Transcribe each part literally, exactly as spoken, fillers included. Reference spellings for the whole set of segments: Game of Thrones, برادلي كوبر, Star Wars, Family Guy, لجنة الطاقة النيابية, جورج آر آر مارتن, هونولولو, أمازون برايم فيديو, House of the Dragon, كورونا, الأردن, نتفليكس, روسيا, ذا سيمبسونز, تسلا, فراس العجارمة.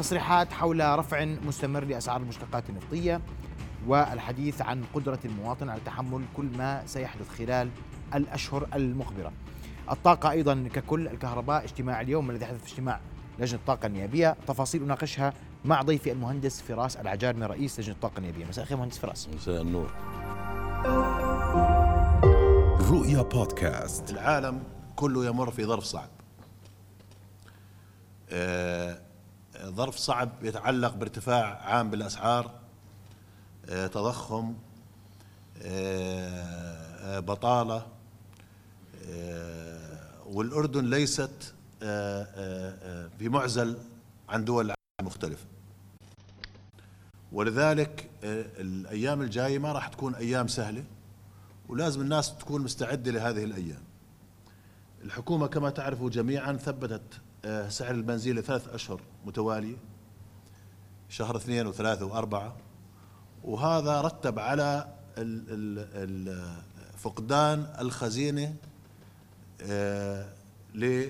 تصريحات حول رفع مستمر لأسعار المشتقات النفطية، والحديث عن قدرة المواطن على تحمل كل ما سيحدث خلال الأشهر المقبلة. الطاقة أيضا ككل، الكهرباء، اجتماع اليوم الذي حدث في اجتماع لجنة الطاقة النيابية، تفاصيل نناقشها مع ضيفي المهندس فراس العجارمة رئيس لجنة الطاقة النيابية. مساء الخير مهندس فراس. مساء النور. رؤيا بودكاست. العالم كله يمر في ظرف صعب، آه، ظرف صعب يتعلق بارتفاع عام بالأسعار، آه، تضخم، آه، آه، بطالة، آه، والأردن ليست آه، آه، بمعزل عن دول العالم مختلفة، ولذلك آه، الأيام الجاية ما راح تكون أيام سهلة، ولازم الناس تكون مستعدة لهذه الأيام. الحكومة كما تعرفوا جميعا ثبتت سعر البنزين لثلاث أشهر متوالية، شهر اثنين وثلاثة وأربعة، وهذا رتب على فقدان الخزينة ل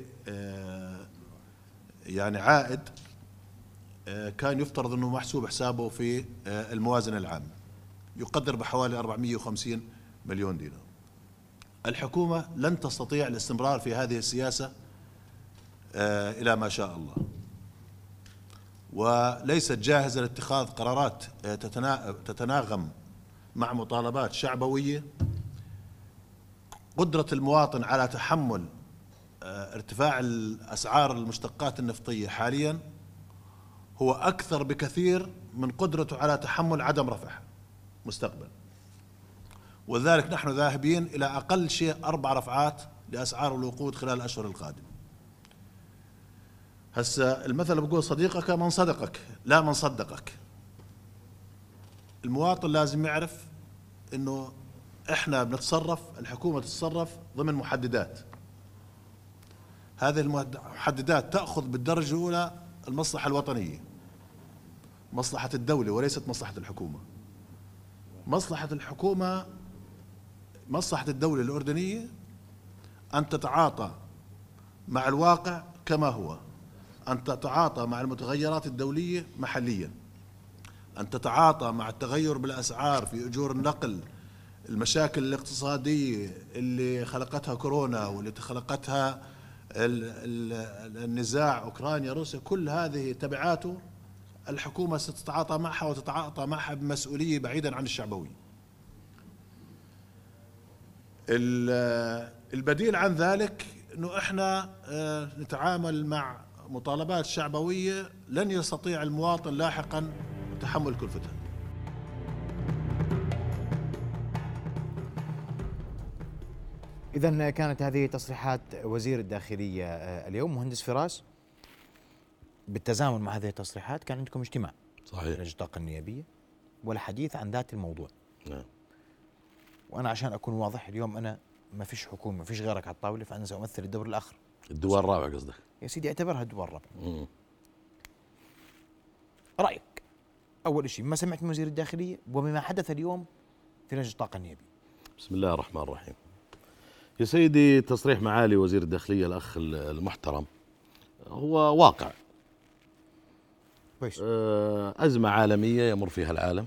يعني عائد كان يفترض أنه محسوب حسابه في الموازنة العامة، يقدر بحوالي أربعمائة وخمسين مليون دينار. الحكومة لن تستطيع الاستمرار في هذه السياسة إلى ما شاء الله، وليست جاهزة لاتخاذ قرارات تتناغم مع مطالبات شعبوية. قدرة المواطن على تحمل ارتفاع الأسعار المشتقات النفطية حاليا هو أكثر بكثير من قدرته على تحمل عدم رفعها مستقبلا، ولذلك نحن ذاهبين إلى أقل شيء أربع رفعات لأسعار الوقود خلال الأشهر القادمة. هسا المثل بقول صديقك من صدقك لا من صدقك. المواطن لازم يعرف انه احنا بنتصرف، الحكومة تتصرف ضمن محددات، هذه المحددات تأخذ بالدرجة الأولى المصلحة الوطنية، مصلحة الدولة وليست مصلحة الحكومة. مصلحة الحكومة مصلحة الدولة الأردنية أن تتعاطى مع الواقع كما هو، أن تتعاطى مع المتغيرات الدولية محليا، أن تتعاطى مع التغير بالأسعار في أجور النقل، المشاكل الاقتصادية اللي خلقتها كورونا واللي خلقتها النزاع أوكرانيا روسيا، كل هذه تبعاته الحكومة ستتعاطى معها، وتتعاطى معها بمسؤولية بعيدا عن الشعبوي. البديل عن ذلك أنه إحنا نتعامل مع مطالبات شعبوية لن يستطيع المواطن لاحقا تحمل كلفتها. إذن كانت هذه تصريحات وزير الداخلية اليوم. مهندس فراس، بالتزامن مع هذه التصريحات كان عندكم اجتماع لجنة الطاقة النيابية والحديث عن ذات الموضوع. نعم. وأنا عشان أكون واضح اليوم، أنا ما فيش حكومة، ما فيش غيرك على الطاولة، فأنا سأمثل الدور الآخر، الدور الرابع. قصدك يا سيدي اعتبرها الدور الرابع. رأيك أول شيء ما سمعت من وزير الداخلية وبما حدث اليوم في لجنة الطاقة النيابية؟ بسم الله الرحمن الرحيم. يا سيدي تصريح معالي وزير الداخلية الأخ المحترم هو واقع، أزمة عالمية يمر فيها العالم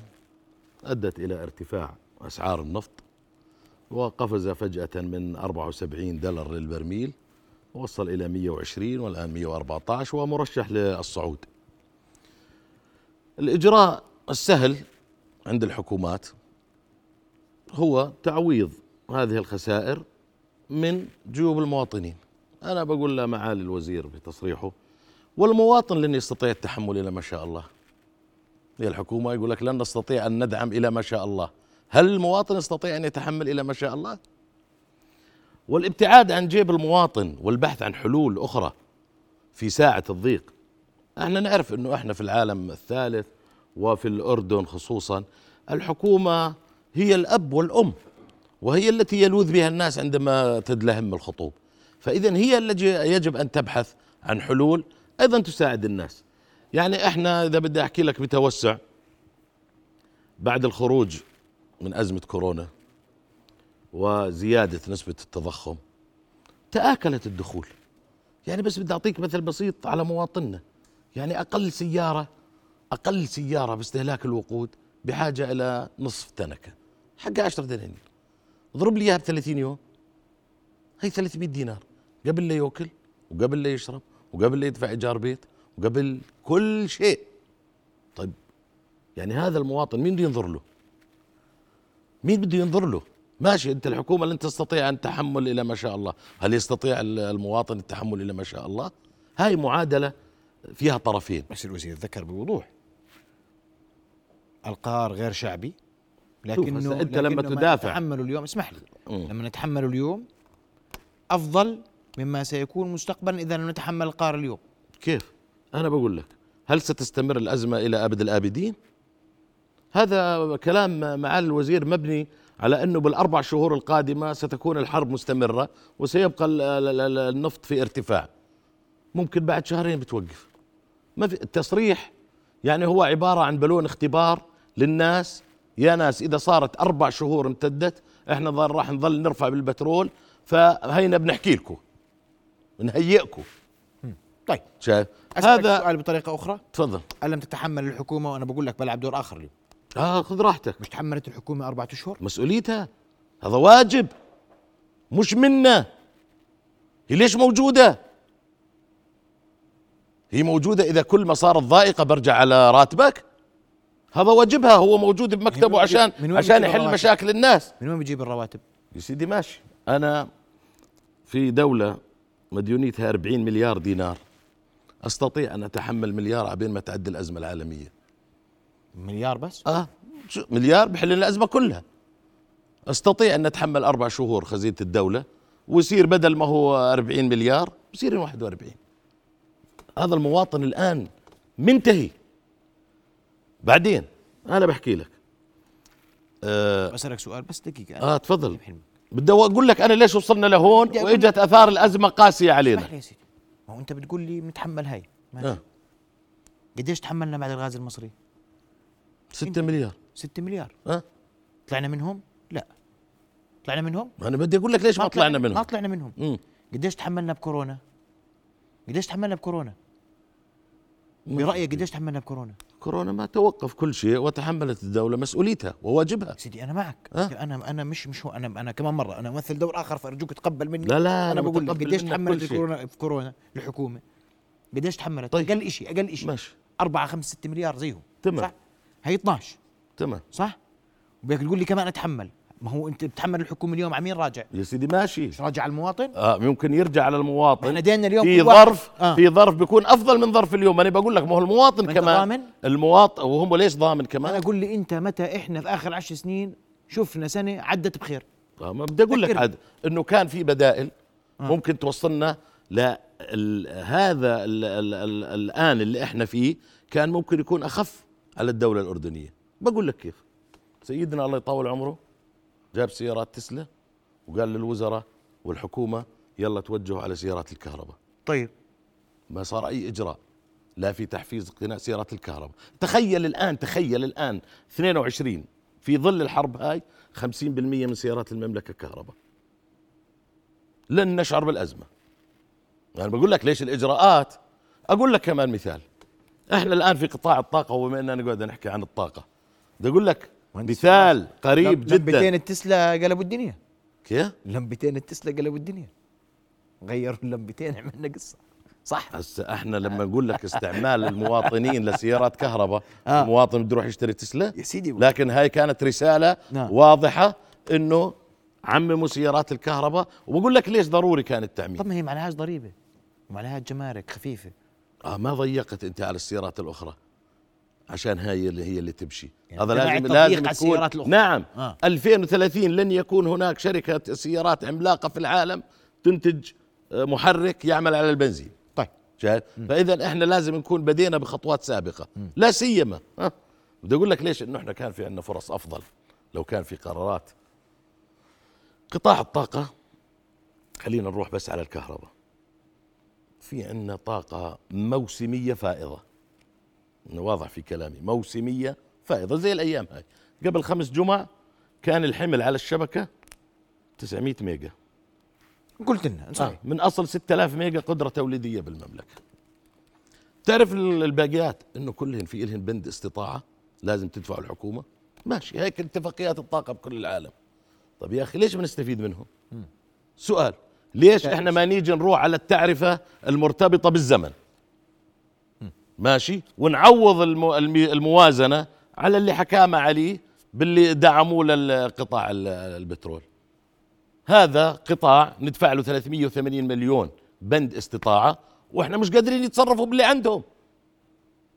أدت إلى ارتفاع أسعار النفط، وقفز فجأة من أربعة وسبعين دولار للبرميل ووصل إلى مئة وعشرين والآن مئة وأربعة عشر ومرشح للصعود. الإجراء السهل عند الحكومات هو تعويض هذه الخسائر من جيوب المواطنين. أنا بقول لمعالي الوزير بتصريحه، والمواطن لن يستطيع التحمل إلى ما شاء الله. هي الحكومة يقول لك لن نستطيع أن ندعم إلى ما شاء الله، هل المواطن يستطيع أن يتحمل إلى ما شاء الله؟ والابتعاد عن جيب المواطن والبحث عن حلول أخرى في ساعة الضيق. احنا نعرف أنه احنا في العالم الثالث وفي الأردن خصوصا الحكومة هي الأب والأم، وهي التي يلوذ بها الناس عندما تدلهم الخطوب، فإذن هي التي يجب أن تبحث عن حلول أيضا تساعد الناس. يعني احنا إذا بدي أحكي لك بتوسع، بعد الخروج من أزمة كورونا وزيادة نسبة التضخم تآكلت الدخول. يعني بس بدي أعطيك مثل بسيط على مواطننا، يعني أقل سيارة أقل سيارة باستهلاك الوقود بحاجة إلى نصف تنكة حقها عشرة دنانير، ضرب لي إياها بثلاثين يوم، هي ثلاثمائة دينار قبل لا يأكل وقبل لا يشرب وقبل لا يدفع إيجار بيت وقبل كل شيء. طيب يعني هذا المواطن مين بده ينظر له؟ مين بده ينظر له؟ ماشي أنت الحكومة لن تستطيع أن تحمل إلى ما شاء الله، هل يستطيع المواطن التحمل إلى ما شاء الله؟ هاي معادلة فيها طرفين. بس الوزير ذكر بوضوح القرار غير شعبي، لكنه أنت لما تدافع نتحمله اليوم، اسمح لي، م. لما نتحمله اليوم أفضل مما سيكون مستقبلا إذا لم نتحمل القرار اليوم. كيف؟ أنا بقول لك هل ستستمر الأزمة إلى أبد الآبدين؟ هذا كلام معالي الوزير مبني على أنه بالأربع شهور القادمة ستكون الحرب مستمرة وسيبقى النفط في ارتفاع، ممكن بعد شهرين بتوقف. ما في التصريح، يعني هو عبارة عن بالون اختبار للناس، يا ناس إذا صارت أربع شهور امتدت إحنا راح نظل نرفع بالبترول، فهينا بنحكي لكم نهيئكم. طيب شايف هذا سؤال بطريقة أخرى، تفضل. ألم تتحمل الحكومة؟ وأنا بقول لك بلعب دور آخر اليوم. آه خذ راحتك. مش تحملت الحكومة أربعة أشهر مسؤوليتها، هذا واجب مش منا. هي ليش موجودة؟ هي موجودة إذا كل ما صارت ضائقة برجع على راتبك؟ هذا واجبها، هو موجود بمكتبه عشان عشان يحل مشاكل الناس. من وين بيجيب الرواتب يا سيدي؟ ماشي، أنا في دولة مديونيتها أربعين مليار دينار أستطيع أن أتحمل مليار عبين ما تعدي الأزمة العالمية. مليار بس؟ آه مليار بحل الأزمة كلها. أستطيع أن أتحمل أربع شهور خزينة الدولة، ويصير بدل ما هو أربعين مليار يصير واحد وأربعين. هذا المواطن الآن منتهي. بعدين أنا بحكي لك أه أسألك سؤال بس دقيقة. آه تفضل. بدي أقول لك أنا ليش وصلنا لهون وإجت أثار الأزمة قاسية علينا. اسمح لي يا سيدي، ما هو أنت بتقول لي نتحمل هاي آه. قديش تحملنا بعد الغاز المصري؟ ستة مليار. ستة مليار أه؟ طلعنا منهم؟ لا طلعنا منهم؟ أنا بدي أقول لك ليش ما طلعنا منهم. ما طلعنا منهم م. قديش تحملنا بكورونا؟ قديش تحملنا بكورونا؟ برأيك قديش تحملنا بكورونا؟ كورونا ما توقف كل شيء وتحملت الدولة مسؤوليتها وواجبها. سيدي أنا معك أه؟ أنا أنا مش مش هو أنا أنا كمان مرة أنا أمثل دور آخر، فأرجوك تقبل مني. لا لا أنا بقول لك قديش تحملت الكورونا بكورونا الحكومة، قديش تحملت؟ طيب. أقل شيء أقل شيء أربعة خمسة ستة مليار زيهم. تمام. هي اثناشر. تمام صح. وبياك تقول لي كمان اتحمل، ما هو انت بتحمل الحكومه اليوم عمين راجع يا سيدي. ماشي راجع على المواطن. اه ممكن يرجع على المواطن. احنا دينا اليوم في ظرف آه. في ظرف بيكون افضل من ظرف اليوم. انا بقول لك ما هو المواطن كمان ضامن؟ المواطن وهم ليش ضامن كمان؟ انا اقول لي انت متى احنا في اخر عشر سنين شفنا سنه عدت بخير؟ آه ما بدي اقول لك عاد انه كان في بدائل آه. ممكن توصلنا لهذا ال ال ال الان اللي احنا فيه كان ممكن يكون اخف على الدولة الأردنية. بقول لك كيف سيدنا الله يطول عمره جاب سيارات تسلا وقال للوزراء والحكومة يلا توجهوا على سيارات الكهرباء. طيب ما صار أي إجراء، لا في تحفيز اقتناء سيارات الكهرباء. تخيل الآن تخيل الآن اثنين وعشرين في ظل الحرب هاي خمسين بالمئة من سيارات المملكة كهرباء. لن نشعر بالأزمة. أنا يعني بقول لك ليش الإجراءات. أقول لك كمان مثال، احنا الان في قطاع الطاقه، وبما اننا نقعد نحكي عن الطاقه بدي اقول لك مثال قريب جدا. لمبتين التسلا قلبوا الدنيا. كيف لمبتين التسلا قلبوا الدنيا؟ غيروا اللمبتين عملنا قصه صح. هسه احنا لما نقول لك استعمال المواطنين لسيارات كهرباء آه. المواطن بده يروح يشتري تسلا يا سيدي، لكن هاي كانت رساله آه. واضحه انه عمموا سيارات الكهرباء. وبقول لك ليش ضروري كان التعميم. طب ما هي ما عليهاش ضريبه وما عليها جمارك خفيفه. آه ما ضيقت أنت على السيارات الأخرى عشان هاي اللي هي اللي تمشي. يعني هذا لازم لازم يكون. نعم آه. ألفين وثلاثين لن يكون هناك شركة سيارات عملاقة في العالم تنتج محرك يعمل على البنزين. طيب شايف؟ فإذا إحنا لازم نكون بدينا بخطوات سابقة م. لا سيما آه. بدي أقول لك ليش إنه إحنا كان في عندنا فرص أفضل لو كان في قرارات. قطاع الطاقة خلينا نروح بس على الكهرباء. في عندنا طاقة موسمية فائضة، واضح في كلامي موسمية فائضة زي الأيام هاي. قبل خمس جمع كان الحمل على الشبكة تسعمائة ميجا، قلت لنا آه من أصل ستة آلاف ميجا قدرة توليدية بالمملكة. تعرف الباقيات انه كلهن في لهن بند استطاعه لازم تدفعوا الحكومه، ماشي، هيك اتفاقيات الطاقه بكل العالم. طب يا اخي ليش بنستفيد منهم؟ سؤال، ليش احنا ما نيجي نروح على التعرفه المرتبطه بالزمن، ماشي، ونعوض الموازنه على اللي حكامه عليه باللي دعموه للقطاع البترول. هذا قطاع ندفع له ثلاثمية وثمانين مليون بند استطاعه، واحنا مش قادرين يتصرفوا باللي عندهم،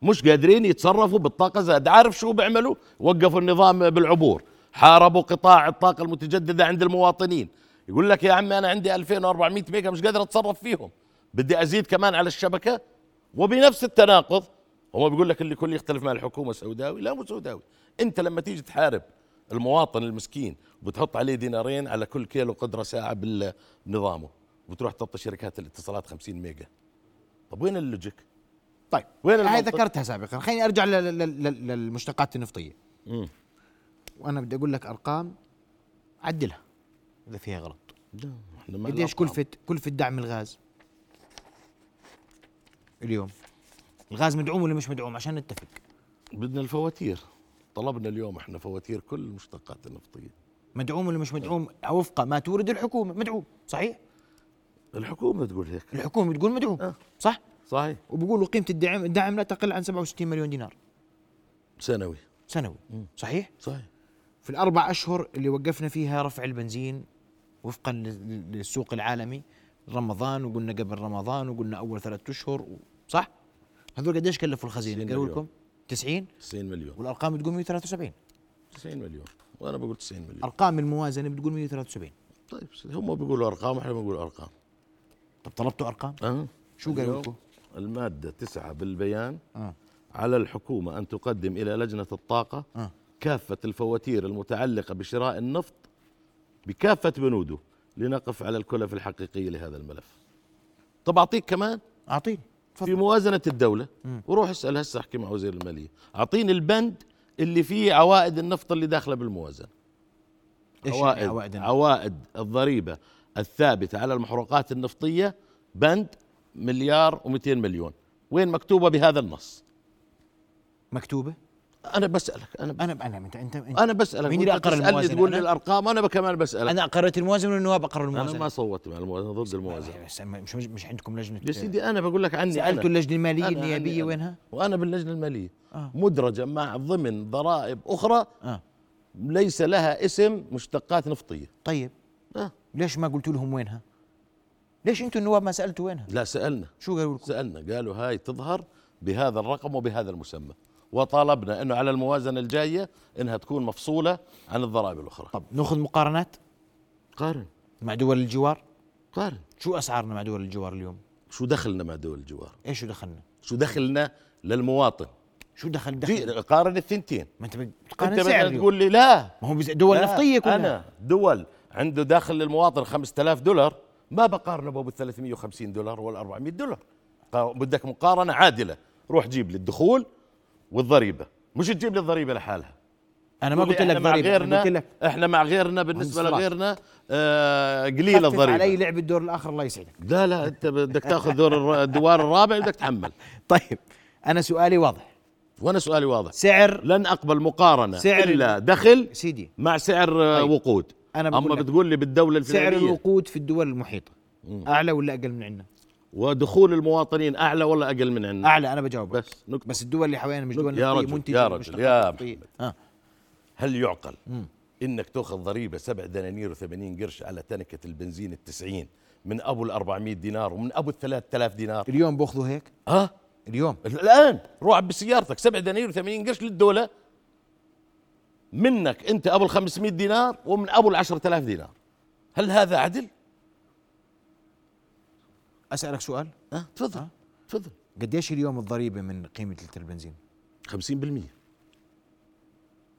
مش قادرين يتصرفوا بالطاقه زاد. عارف شو بيعملوا؟ وقفوا النظام بالعبور، حاربوا قطاع الطاقه المتجدده عند المواطنين. يقول لك يا عمي انا عندي ألفين وأربعمية ميجا مش قادر اتصرف فيهم، بدي ازيد كمان على الشبكه. وبنفس التناقض هو بيقول لك اللي كل يختلف مع الحكومه سوداوي. لا مو سوداوي، انت لما تيجي تحارب المواطن المسكين وبتحط عليه دينارين على كل كيلو قدره ساعه بالنظامه، وبتروح تعطي شركات الاتصالات خمسين ميجا، طب وين اللوجيك؟ طيب وين هاي ذكرتها سابقا، خليني ارجع للمشتقات النفطيه. امم وانا بدي اقول لك ارقام عدلها اذا فيها غلط. قديش كلفه كلفه دعم الغاز اليوم؟ الغاز مدعوم ولا مش مدعوم عشان نتفق؟ بدنا الفواتير، طلبنا اليوم احنا فواتير كل المشتقات النفطيه. مدعوم ولا مش مدعوم وفق ما تورد الحكومه؟ مدعوم، صحيح. الحكومه تقول هيك، الحكومه بتقول مدعوم. أه. صح صحيح. وبقولوا قيمه الدعم الدعم لا تقل عن سبعة وستين مليون دينار سنوي سنوي. مم. صحيح صحيح. في الاربع اشهر اللي وقفنا فيها رفع البنزين وفقا للسوق العالمي، رمضان وقلنا قبل رمضان وقلنا اول ثلاثة اشهر و... صح. هذول قديش كلفوا الخزينه؟ قالوا لكم تسعين مليون، والارقام بتقول مية وثلاثة وسبعين. تسعين مليون وانا بقول تسعين مليون. ارقام الموازنه بتقول مية وثلاثة وسبعين. طيب هم بيقولوا ارقام واحنا بنقول ارقام. طب طلبتوا ارقام؟ اه شو قالوا لكم؟ الماده تسعة بالبيان أه. على الحكومه ان تقدم الى لجنه الطاقه أه. كافه الفواتير المتعلقه بشراء النفط بكافه بنوده لنقف على الكلف الحقيقيه لهذا الملف. طب اعطيك كمان، اعطيني في موازنه الدوله م. وروح اسال هسه احكي مع وزير الماليه، اعطيني البند اللي فيه عوائد النفط اللي داخله بالموازنه. إيش عوائد عوائد, عوائد الضريبه الثابته على المحروقات النفطيه، بند مليار ومئتين مليون، وين مكتوبه بهذا النص؟ مكتوبه؟ انا بسالك، انا بسألك. انا انا انت انت انا بسالك، مين اللي اقر الموازنه؟ تقول لي الارقام، انا كمان بسالك. انا اقرت الموازنه والنواب اقروا الموازنه. انا ما صوتت مع الموازنه، ضد الموازنه. مش مش عندكم لجنه يا سيدي؟ انا بقول لك عني، سالتوا اللجنه الماليه النيابيه وينها؟ وانا باللجنه الماليه آه. مدرجه مع ضمن ضرائب اخرى آه. ليس لها اسم مشتقات نفطيه. طيب آه. ليش ما قلتوا لهم وينها؟ ليش انتوا النواب ما سالتوا وينها؟ لا سالنا. شو قالوا لكم؟ سالنا قالوا هاي تظهر بهذا الرقم وبهذا المسمى، وطالبنا انه على الموازنه الجايه انها تكون مفصوله عن الضرائب الاخرى. طب ناخذ مقارنات؟ قارن مع دول الجوار؟ قارن. شو اسعارنا مع دول الجوار اليوم؟ شو دخلنا مع دول الجوار؟ ايش شو دخلنا؟ شو دخلنا للمواطن؟ شو دخل دخل؟ قارن الثنتين. ما انت بتقارن سعر، تقول لي لا ما هو دول نفطيه كلها. انا دول عنده داخل للمواطن خمسة آلاف دولار ما بقارنه بابو ثلاثمية وخمسين دولار ولا أربعمية دولار. بدك مقارنه عادله، روح جيب لي الدخول والضريبة، مش تجيب لي الضريبة لحالها. أنا ما قلت لك ضريبة، قلت لك إحنا مع غيرنا بالنسبة لغيرنا آه قليلة الضريبة. علي لعب الدور الآخر، الله يسعدك. لا لا أنت بدك تأخذ دور الدوار الرابع بدك تحمل. طيب أنا سؤالي واضح، وأنا سؤالي واضح. سعر لن أقبل مقارنة سعر إلا دخل سيدي مع سعر طيب. وقود. أنا أما بتقول لي بالدولة الفلانية سعر الوقود في الدول المحيطة م. أعلى ولا أقل من عندنا؟ ودخول المواطنين أعلى ولا أقل من عندنا؟ أعلى. أنا بجاوبك بس نكتب. بس الدول اللي حوالينا مش دول نفطية منتجة. يا رجل يا محمد آه. هل يعقل مم. إنك تأخذ ضريبة سبع دنانير وثمانين قرش على تنكة البنزين التسعين من أبو الأربعمائة دينار ومن أبو الثلاثة آلاف دينار؟ اليوم بأخذوا هيك؟ ها؟ اليوم الآن روح بسيارتك سبع دنانير وثمانين قرش للدولة، منك أنت أبو الخمسمائة دينار ومن أبو العشرة آلاف دينار. هل هذا عدل؟ أسألك سؤال؟ أه تفضل أه؟ تفضل. قديش اليوم الضريبة من قيمة لتر البنزين؟ خمسين بالمية.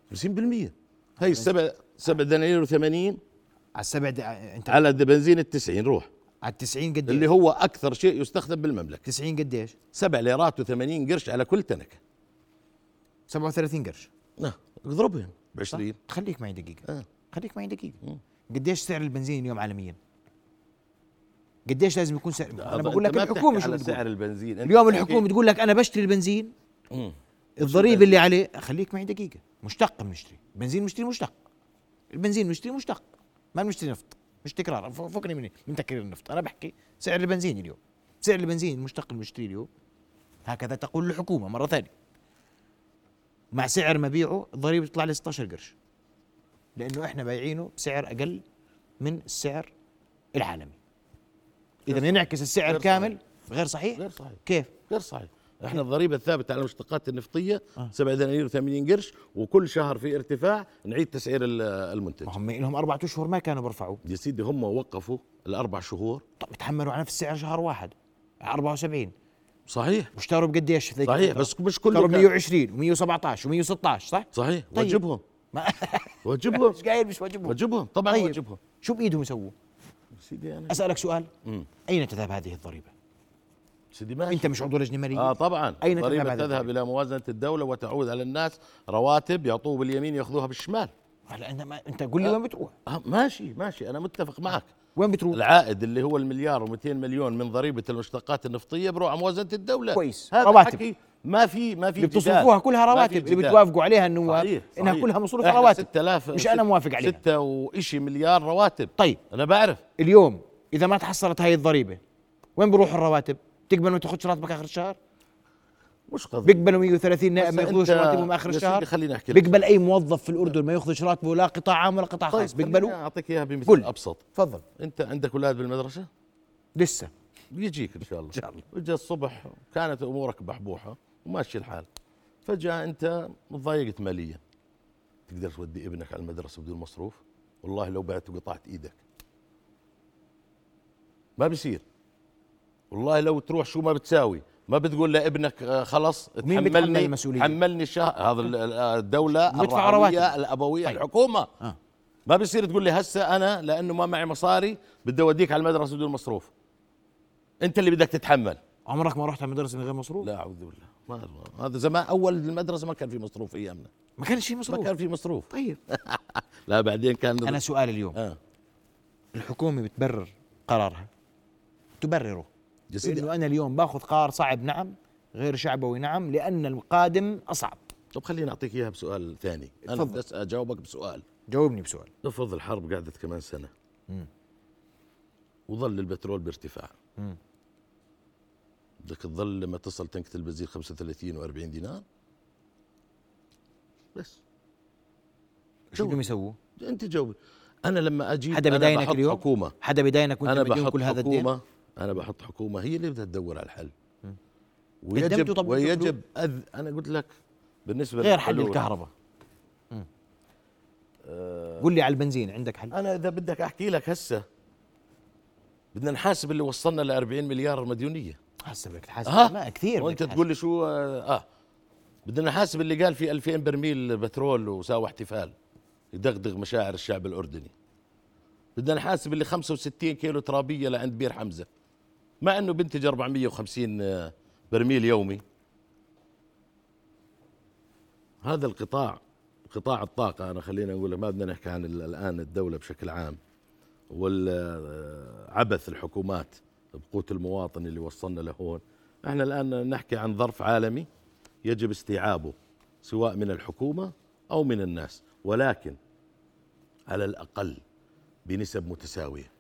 خمسين بالمية هاي السبع سبع دنانير وثمانين على السبع د... انت... على بنزين التسعين، روح على التسعين قديش؟ اللي هو أكثر شيء يستخدم بالمملكة. تسعين قديش؟ سبع ليرات وثمانين قرش على كل تنكة. سبعة وثلاثين قرش. أه اضربهم بعشرين. خليك معي دقيقة. أه. خليك معي دقيقة. قديش سعر البنزين اليوم عالميا؟ قديش لازم يكون سعر؟ انا بقول لك الحكومه شو سعر البنزين اليوم. الحكومه تقول لك انا بشتري البنزين مم. الضريبه اللي عليه، خليك معي دقيقه، مشتق بنشتري بنزين، مشتري مشتق، البنزين مشتري مشتق، ما بنشتري نفط. مش تكرار، فكني مني من تكرار النفط، انا بحكي سعر البنزين اليوم، سعر البنزين مشتق المشتري اليوم، هكذا تقول الحكومه مره ثانيه، مع سعر مبيعه الضريبه بتطلع لي ستة عشر قرش، لانه احنا بايعينه بسعر اقل من السعر العالمي. اذا ينعكس السعر غير كامل صحيح. غير صحيح غير صحيح كيف غير صحيح. احنا الضريبه الثابته على المشتقات النفطيه أه. سبعة دنانير وثمانين قرش، وكل شهر في ارتفاع نعيد تسعير المنتج. هم لهم اربع اشهر ما كانوا برفعوا يا سيدي، هم وقفوا الاربع شهور. طب تحملوا على نفس السعر شهر واحد أربعة وسبعين صحيح، واشتروا بقديش ذيك؟ صحيح بس مش كله مية وعشرين ومية وسبعتاشر ومية وستاشر صح صحيح طيب. واجبهم واجبهم مش قايل مش واجبهم واجبهم طبعا طيب. واجبهم شو بايدهم يسووا سيدي؟ أنا أسألك سؤال، مم. أين تذهب هذه الضريبة؟ سيدي ماشي. أنت مش عضو لجنة مالية؟ آه طبعاً. أين الضريبة تذهب, تذهب إلى موازنة الدولة وتعود على الناس، رواتب يعطوه باليمين يأخذوها بالشمال. هلا أنت ما أنت قول لي آه. وين بتروح؟ آه ماشي ماشي أنا متفق معك. وين بتروح؟ العائد اللي هو المليار ومئتين مليون من ضريبة المشتقات النفطية بروح على موازنة الدولة. كويس. هذا رواتب. ما في ما في بتصرفوها كلها رواتب اللي بتوافقوا عليها النواب انها كلها مصروف رواتب. ستة آلاف مش انا موافق عليها، ستة وشي مليار رواتب. طيب انا بعرف اليوم اذا ما تحصلت هاي الضريبه وين بروح الرواتب؟ بتقبل ما تاخذش راتبك اخر الشهر؟ مش قضيه بيقبلوا مية وثلاثين نائب ما ياخذوش راتبهم اخر الشهر. خليني احكي لك، بيقبل اي موظف في الاردن ما ياخذش راتبه لا قطاع عام ولا قطاع خاص. طيب بيقبلوا. اعطيك اياها بمثال ابسط. تفضل. انت عندك اولاد بالمدرسه لسه؟ بيجيك ان شاء الله. اجى الصبح كانت امورك بحبوحه وماشي الحال، فجأة أنت ضايقت ماليا، تقدر تودي ابنك على المدرسة بدون مصروف؟ والله لو بعته قطعت إيدك، ما بيصير. والله لو تروح شو ما بتساوي، ما بتقول لابنك خلص تحملني تحملني الشهر هذا. الدولة الرعوية الأبوية طيب. الحكومة آه. ما بيصير تقول لي هسه أنا لأنه ما معي مصاري بدي أوديك على المدرسة بدون مصروف، أنت اللي بدك تتحمل. عمرك ما رحت على المدرسة من غير مصروف؟ لا أعوذ بالله. ما هذا زمان أول المدرسة ما كان في مصروف أيامنا، ما كانش في مصروف ما كان في مصروف طيب لا بعدين كان. أنا سؤال اليوم آه. الحكومة بتبرر قرارها، تبرره إنه أنا اليوم باخذ قرار صعب، نعم غير شعبوي، نعم لأن القادم أصعب. طب خليني أعطيك إياها بسؤال ثاني. أنا بس أجاوبك بسؤال، جاوبني بسؤال. افرض الحرب قعدت كمان سنة مم. وظل البترول بارتفاع، مم. بدك تظل لما تصل تنكة البنزين خمسة وثلاثين وأربعين دينار بس. شو بدهم يسووا؟ انت جاوب. انا لما اجي حدا بداينك اليوم حكومة. حدا بداينك وانت بدين كل هذا الدين. انا بحط حكومة هي اللي بدها تدور على الحل. ويجب ويجب أذ... انا قلت لك بالنسبة غير حل الكهرباء. أه قول لي على البنزين عندك حل؟ انا اذا بدك احكي لك هسه بدنا نحاسب اللي وصلنا ل أربعين مليار مديونية. حسبك تحاسب آه. ما كثير. وانت تقول لي شو اه بدنا نحاسب اللي قال في ألفين برميل بترول وساوى احتفال يدغدغ مشاعر الشعب الاردني. بدنا نحاسب اللي خمسة وستين كيلو ترابيه لعند بير حمزه مع انه بنتج أربعمية وخمسين برميل يومي. هذا القطاع قطاع الطاقه، انا خلينا نقول ما بدنا نحكي عن الان الدوله بشكل عام والعبث الحكومات بقوت المواطن اللي وصلنا لهون. احنا الآن نحكي عن ظرف عالمي يجب استيعابه سواء من الحكومة أو من الناس، ولكن على الأقل بنسب متساوية.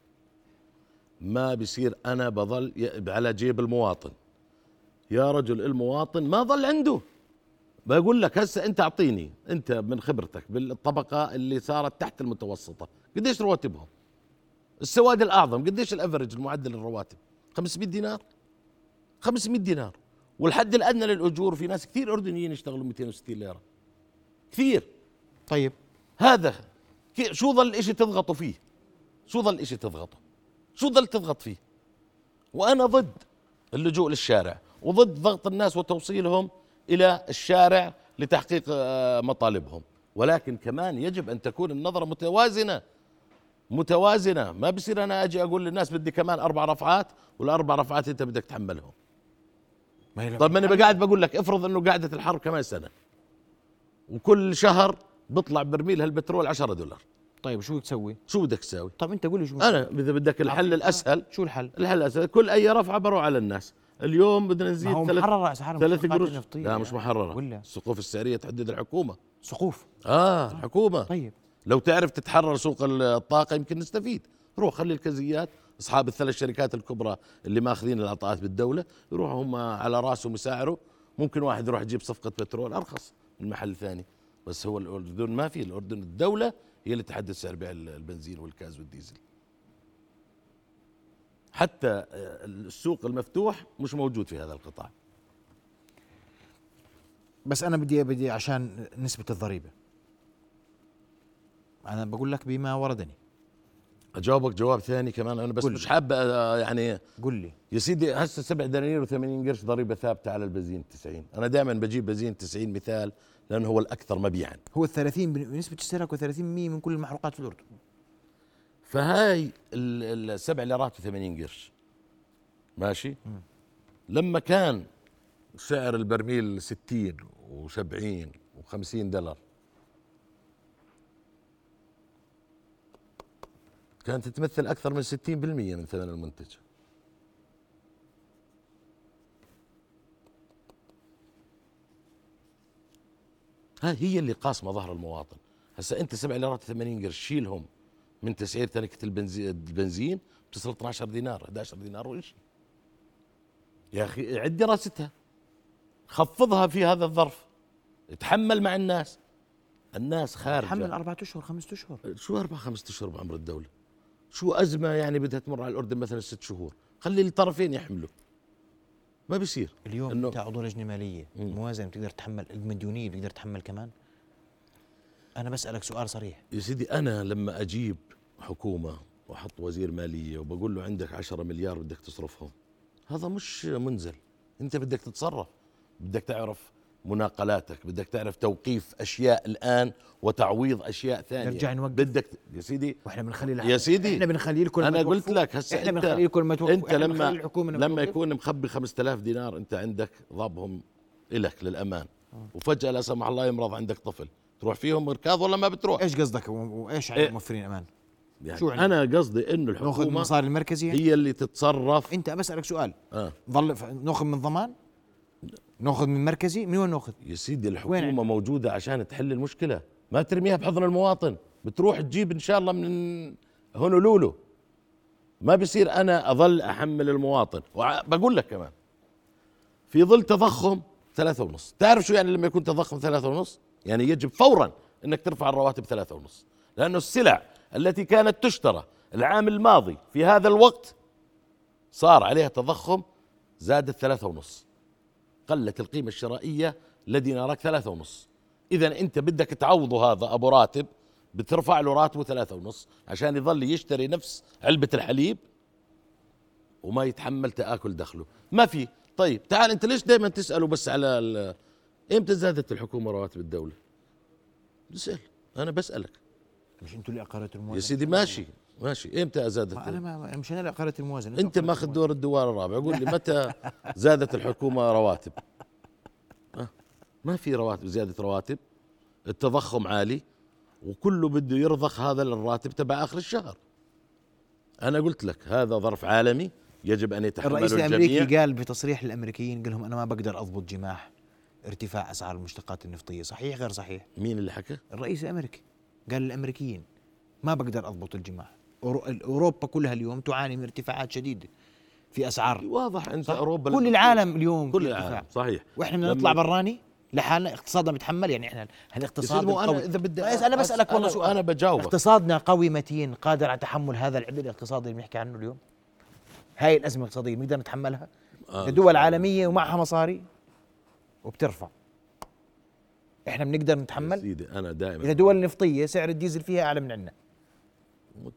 ما بصير أنا بظل على جيب المواطن. يا رجل المواطن ما ظل عنده. بقول لك هسه أنت أعطيني أنت من خبرتك بالطبقة اللي صارت تحت المتوسطة قديش رواتبهم؟ السواد الأعظم قديش الأفرج المعدل الرواتب؟ خمسمية دينار خمسمية دينار. والحد الأدنى للأجور في ناس كثير أردنيين يشتغلوا مئتين وستين ليرة كثير. طيب هذا شو ظل إشي تضغطوا فيه؟ شو ظل إشي تضغطوا؟ شو ظل تضغط فيه؟ وأنا ضد اللجوء للشارع وضد ضغط الناس وتوصيلهم إلى الشارع لتحقيق مطالبهم، ولكن كمان يجب أن تكون النظرة متوازنة متوازنة. ما بصير أنا أجي أقول للناس بدي كمان أربع رفعات والأربع رفعات أنت بدك تحملهم. طب ما أنا بقاعد بقول لك افرض أنه قعدت الحرب كمان سنة وكل شهر بطلع برميل هالبترول عشرة دولار طيب شو بدك تسوي؟ شو بدك تسوي؟ طب انت قول لي شو انا اذا بدك الحل الاسهل. شو الحل؟ الحل الاسهل كل اي رفعه بروح على الناس. اليوم بدنا نزيد ثلاث قروش. لا مش محرره، السقوف السعريه تحدد الحكومه. سقوف اه الحكومه. طيب لو تعرف تتحرر سوق الطاقه يمكن نستفيد. روح خلي الكزيات اصحاب الثلاث شركات الكبرى اللي ماخذين العطاءات بالدوله يروحوا هم على راسهم يسعروا. ممكن واحد يروح يجيب صفقه بترول ارخص من محل ثاني، بس هو الاردن ما في. الاردن الدوله هي اللي تحدد سعر بيع البنزين والكاز والديزل. حتى السوق المفتوح مش موجود في هذا القطاع. بس انا بدي بدي عشان نسبه الضريبه، انا بقول لك بما وردني. اجاوبك جواب ثاني كمان انا، بس مش حابه يعني. قل لي يا سيدي. هسه سبعة دنانير وثمانين قرش ضريبه ثابته على البنزين تسعين. انا دائما بجيب بنزين تسعين مثال لانه هو الاكثر مبيعا، هو الثلاثين بنسبه الاشتراك وثلاثين بالمية من كل المحروقات في الاردن. فهاي السبع ليرات وثمانين قرش ماشي. مم. لما كان سعر البرميل ستين وسبعين وخمسين دولار كانت تتمثل أكثر من ستين بالمية من ثمن المنتج. هاي هي اللي قاصمة ظهر المواطن. هسا أنت سبع ليرات وثمانين قرش شيلهم من تسعير تركة البنزين, البنزين بتصل اثني عشر دينار أحد عشر دينار وإشي. يا أخي عد دراستها، خفضها في هذا الظرف، اتحمل مع الناس. الناس خارجة تحمل أربعة أشهر خمسة أشهر. شو أربعة خمسة أشهر بعمر الدولة؟ شو أزمة يعني بدها تمر على الأردن مثلا ست شهور؟ خلي الطرفين يحملوا. ما بيصير اليوم بتاع عضو لجنة مالية الموازنة بتقدر تحمل، المديونية بتقدر تحمل كمان. أنا بسألك سؤال صريح يا سيدي. أنا لما أجيب حكومة وأحط وزير مالية وبقول له عندك عشرة مليار بدك تصرفهم، هذا مش منزل. أنت بدك تتصرف، بدك تعرف مناقلاتك، بدك تعرف توقيف أشياء الآن وتعويض أشياء ثانية. نرجع نوقف بدك يا سيدي. وإحنا بنخلي الحكومة يا سيدي، إحنا بنخلي لكل ما أنا توقفوا. قلت لك هسا إحنا بنخلي لكل ما توقفوا. أنت لما لما يكون مخبي خمسة آلاف دينار أنت عندك ضابهم إلك للأمان، وفجأة لا سمح الله يمرض عندك طفل، تروح فيهم ركاض ولا ما بتروح؟ ايش قصدك وايش عند موفرين امان؟ يعني شو انا قصدي انه الحكومه ناخذ المصاري المركزيه هي اللي تتصرف. انت بسالك سؤال آه. ظل ناخذ من ضمان، ناخذ من مركزي، من وين ناخذ؟ يا سيدي الحكومه موجوده عشان تحل المشكله، ما ترميها بحضن المواطن. بتروح تجيب ان شاء الله من هونولولو. ما بصير انا اظل احمل المواطن. وبقول لك كمان في ظل تضخم ثلاثة ونص، تعرف شو يعني لما يكون تضخم ثلاثة ونص؟ يعني يجب فوراً أنك ترفع الرواتب ثلاثة ونص، لأنه السلع التي كانت تشترى العام الماضي في هذا الوقت صار عليها تضخم زادت ثلاثة ونص، قلت القيمة الشرائية لدينارك ثلاثة ونص. إذا أنت بدك تعوضه هذا أبو راتب، بترفع له راتبه ثلاثة ونص عشان يظل يشتري نفس علبة الحليب وما يتحمل تآكل دخله. ما في. طيب تعال أنت ليش دايماً تسأله بس على ال إمتى زادت الحكومة رواتب الدولة؟ بسأل، أنا بسألك. مش أنتوا اللي أقرت الموازنة يا سيدي. ماشي ماشي، إمتى زادت؟ ما أنا ما مش أنا اللي أقرت الموازنة. أنت ماخذ دور الدوار الرابع، قول لي متى زادت الحكومة رواتب؟ أه؟ ما في رواتب، زيادة رواتب، التضخم عالي، وكله بده يرضخ هذا الراتب تبع آخر الشهر. أنا قلت لك هذا ظرف عالمي يجب أن يتحمله الجميع. الرئيس الأمريكي قال بتصريح للأمريكيين، قال لهم أنا ما بقدر أضبط جماح ارتفاع أسعار المشتقات النفطية. صحيح غير صحيح؟ مين اللي حكى؟ الرئيس الأمريكي قال للأمريكيين ما بقدر أضبط الجماح. أوروبا كلها اليوم تعاني من ارتفاعات شديدة في أسعار. واضح أنت أوروبا كل العالم اليوم كل العالم صحيح. وإحنا بدنا نطلع براني لحالنا، اقتصادنا بيتحمل. يعني إحنا الاقتصاد قوي. إذا بدي أنا بسألك والله سؤال، أنا بجاوب. اقتصادنا قوي متين قادر على تحمل هذا العبء الاقتصادي اللي بنحكي عنه اليوم؟ هاي الأزمة الاقتصادية بنقدر نتحملها؟ آه. دول عالمية ومعها مصاري وبترفع، احنا بنقدر نتحمل؟ سيدي انا دائما اذا دول نفطيه سعر الديزل فيها اعلى من عندنا.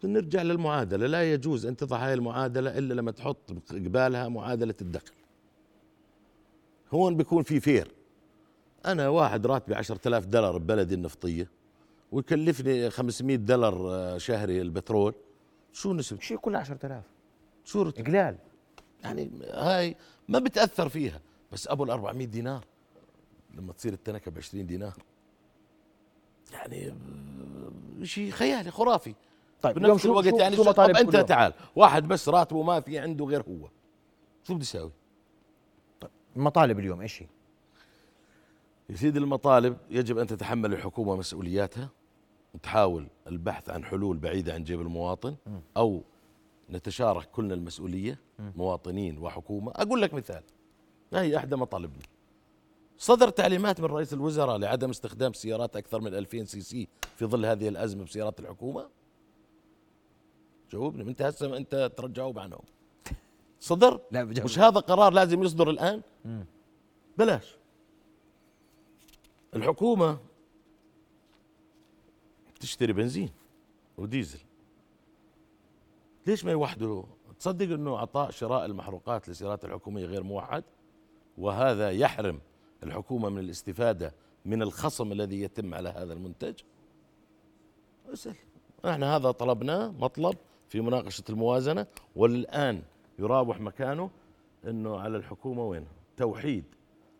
نرجع للمعادله، لا يجوز ان تضع هاي المعادله الا لما تحط قبالها معادله الدخل. هون بيكون في فير. انا واحد راتبي عشرة آلاف دولار ببلدي النفطيه ويكلفني خمسمية دولار شهري البترول، شو نسبه؟ شيء كل عشرة آلاف شو رتب؟ قلال يعني. هاي ما بتاثر فيها، بس ابو ال أربعمية دينار لما تصير التنكة بعشرين دينار يعني شيء خيالي خرافي. طيب بنفس الوقت شو يعني شو شو طب انت تعال واحد بس راتبه ما في عنده غير هو، شو بده يساوي؟ طيب المطالب اليوم ايش هي؟ يا سيدي المطالب يجب ان تتحمل الحكومه مسؤولياتها وتحاول البحث عن حلول بعيده عن جيب المواطن، او نتشارك كلنا المسؤوليه مواطنين وحكومه. اقول لك مثال، هي احدى مطالبنا، صدر تعليمات من رئيس الوزراء لعدم استخدام سيارات اكثر من ألفين سي سي في ظل هذه الازمه بسيارات الحكومه. جاوبني انت هسه، انت ترجعوا عنهم صدر؟ لا بجاوب. مش هذا قرار لازم يصدر الان؟ مم. بلاش الحكومه تشتري بنزين وديزل، ليش ما يوحدوا؟ تصدق انه اعطاء شراء المحروقات للسيارات الحكوميه غير موحد، وهذا يحرم الحكومه من الاستفاده من الخصم الذي يتم على هذا المنتج. اسال، احنا هذا طلبناه مطلب في مناقشه الموازنه، والان يراوح مكانه انه على الحكومه وين توحيد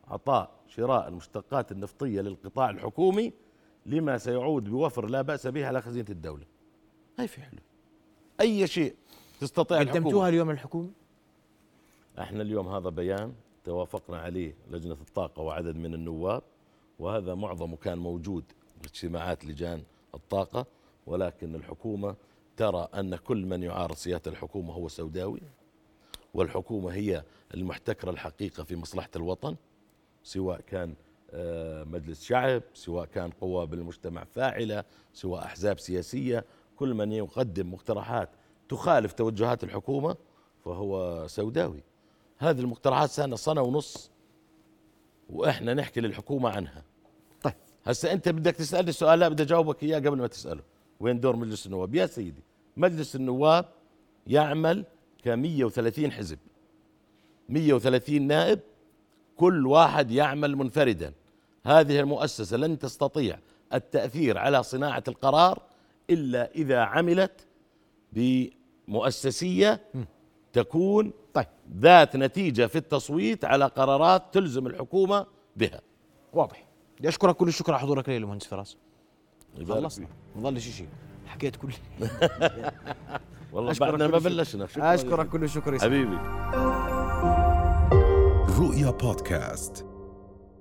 عطاء شراء المشتقات النفطيه للقطاع الحكومي، لما سيعود بوفر لا باس به على خزينه الدوله. هاي في حلو، اي شيء تستطيع الحكومه. قدمتوها اليوم الحكومه؟ احنا اليوم هذا بيان توافقنا عليه لجنة الطاقة وعدد من النواب، وهذا معظمه كان موجود باجتماعات لجان الطاقة، ولكن الحكومة ترى أن كل من يعارض سيادة الحكومة هو سوداوي، والحكومة هي المحتكرة الحقيقة في مصلحة الوطن، سواء كان مجلس شعب، سواء كان قوى بالمجتمع فاعلة، سواء أحزاب سياسية. كل من يقدم مقترحات تخالف توجهات الحكومة فهو سوداوي. هذه المقترحات سنة سنة ونص وإحنا نحكي للحكومة عنها. طيب هسا أنت بدك تسألني السؤال، لا بدي أجاوبك إياه قبل ما تسأله. وين دور مجلس النواب يا سيدي؟ مجلس النواب يعمل كمية وثلاثين حزب، مية وثلاثين نائب، كل واحد يعمل منفردا. هذه المؤسسة لن تستطيع التأثير على صناعة القرار إلا إذا عملت بمؤسسية تكون طيب ذات نتيجة في التصويت على قرارات تلزم الحكومة بها. واضح. بدي أشكرك كل الشكر على حضورك ليلى مهندس فراس. خلصنا، ما ضل شيء شيء حكيت كل والله بعدنا ما بلشنا. أشكرك كل الشكر حبيبي. رؤيا بودكاست.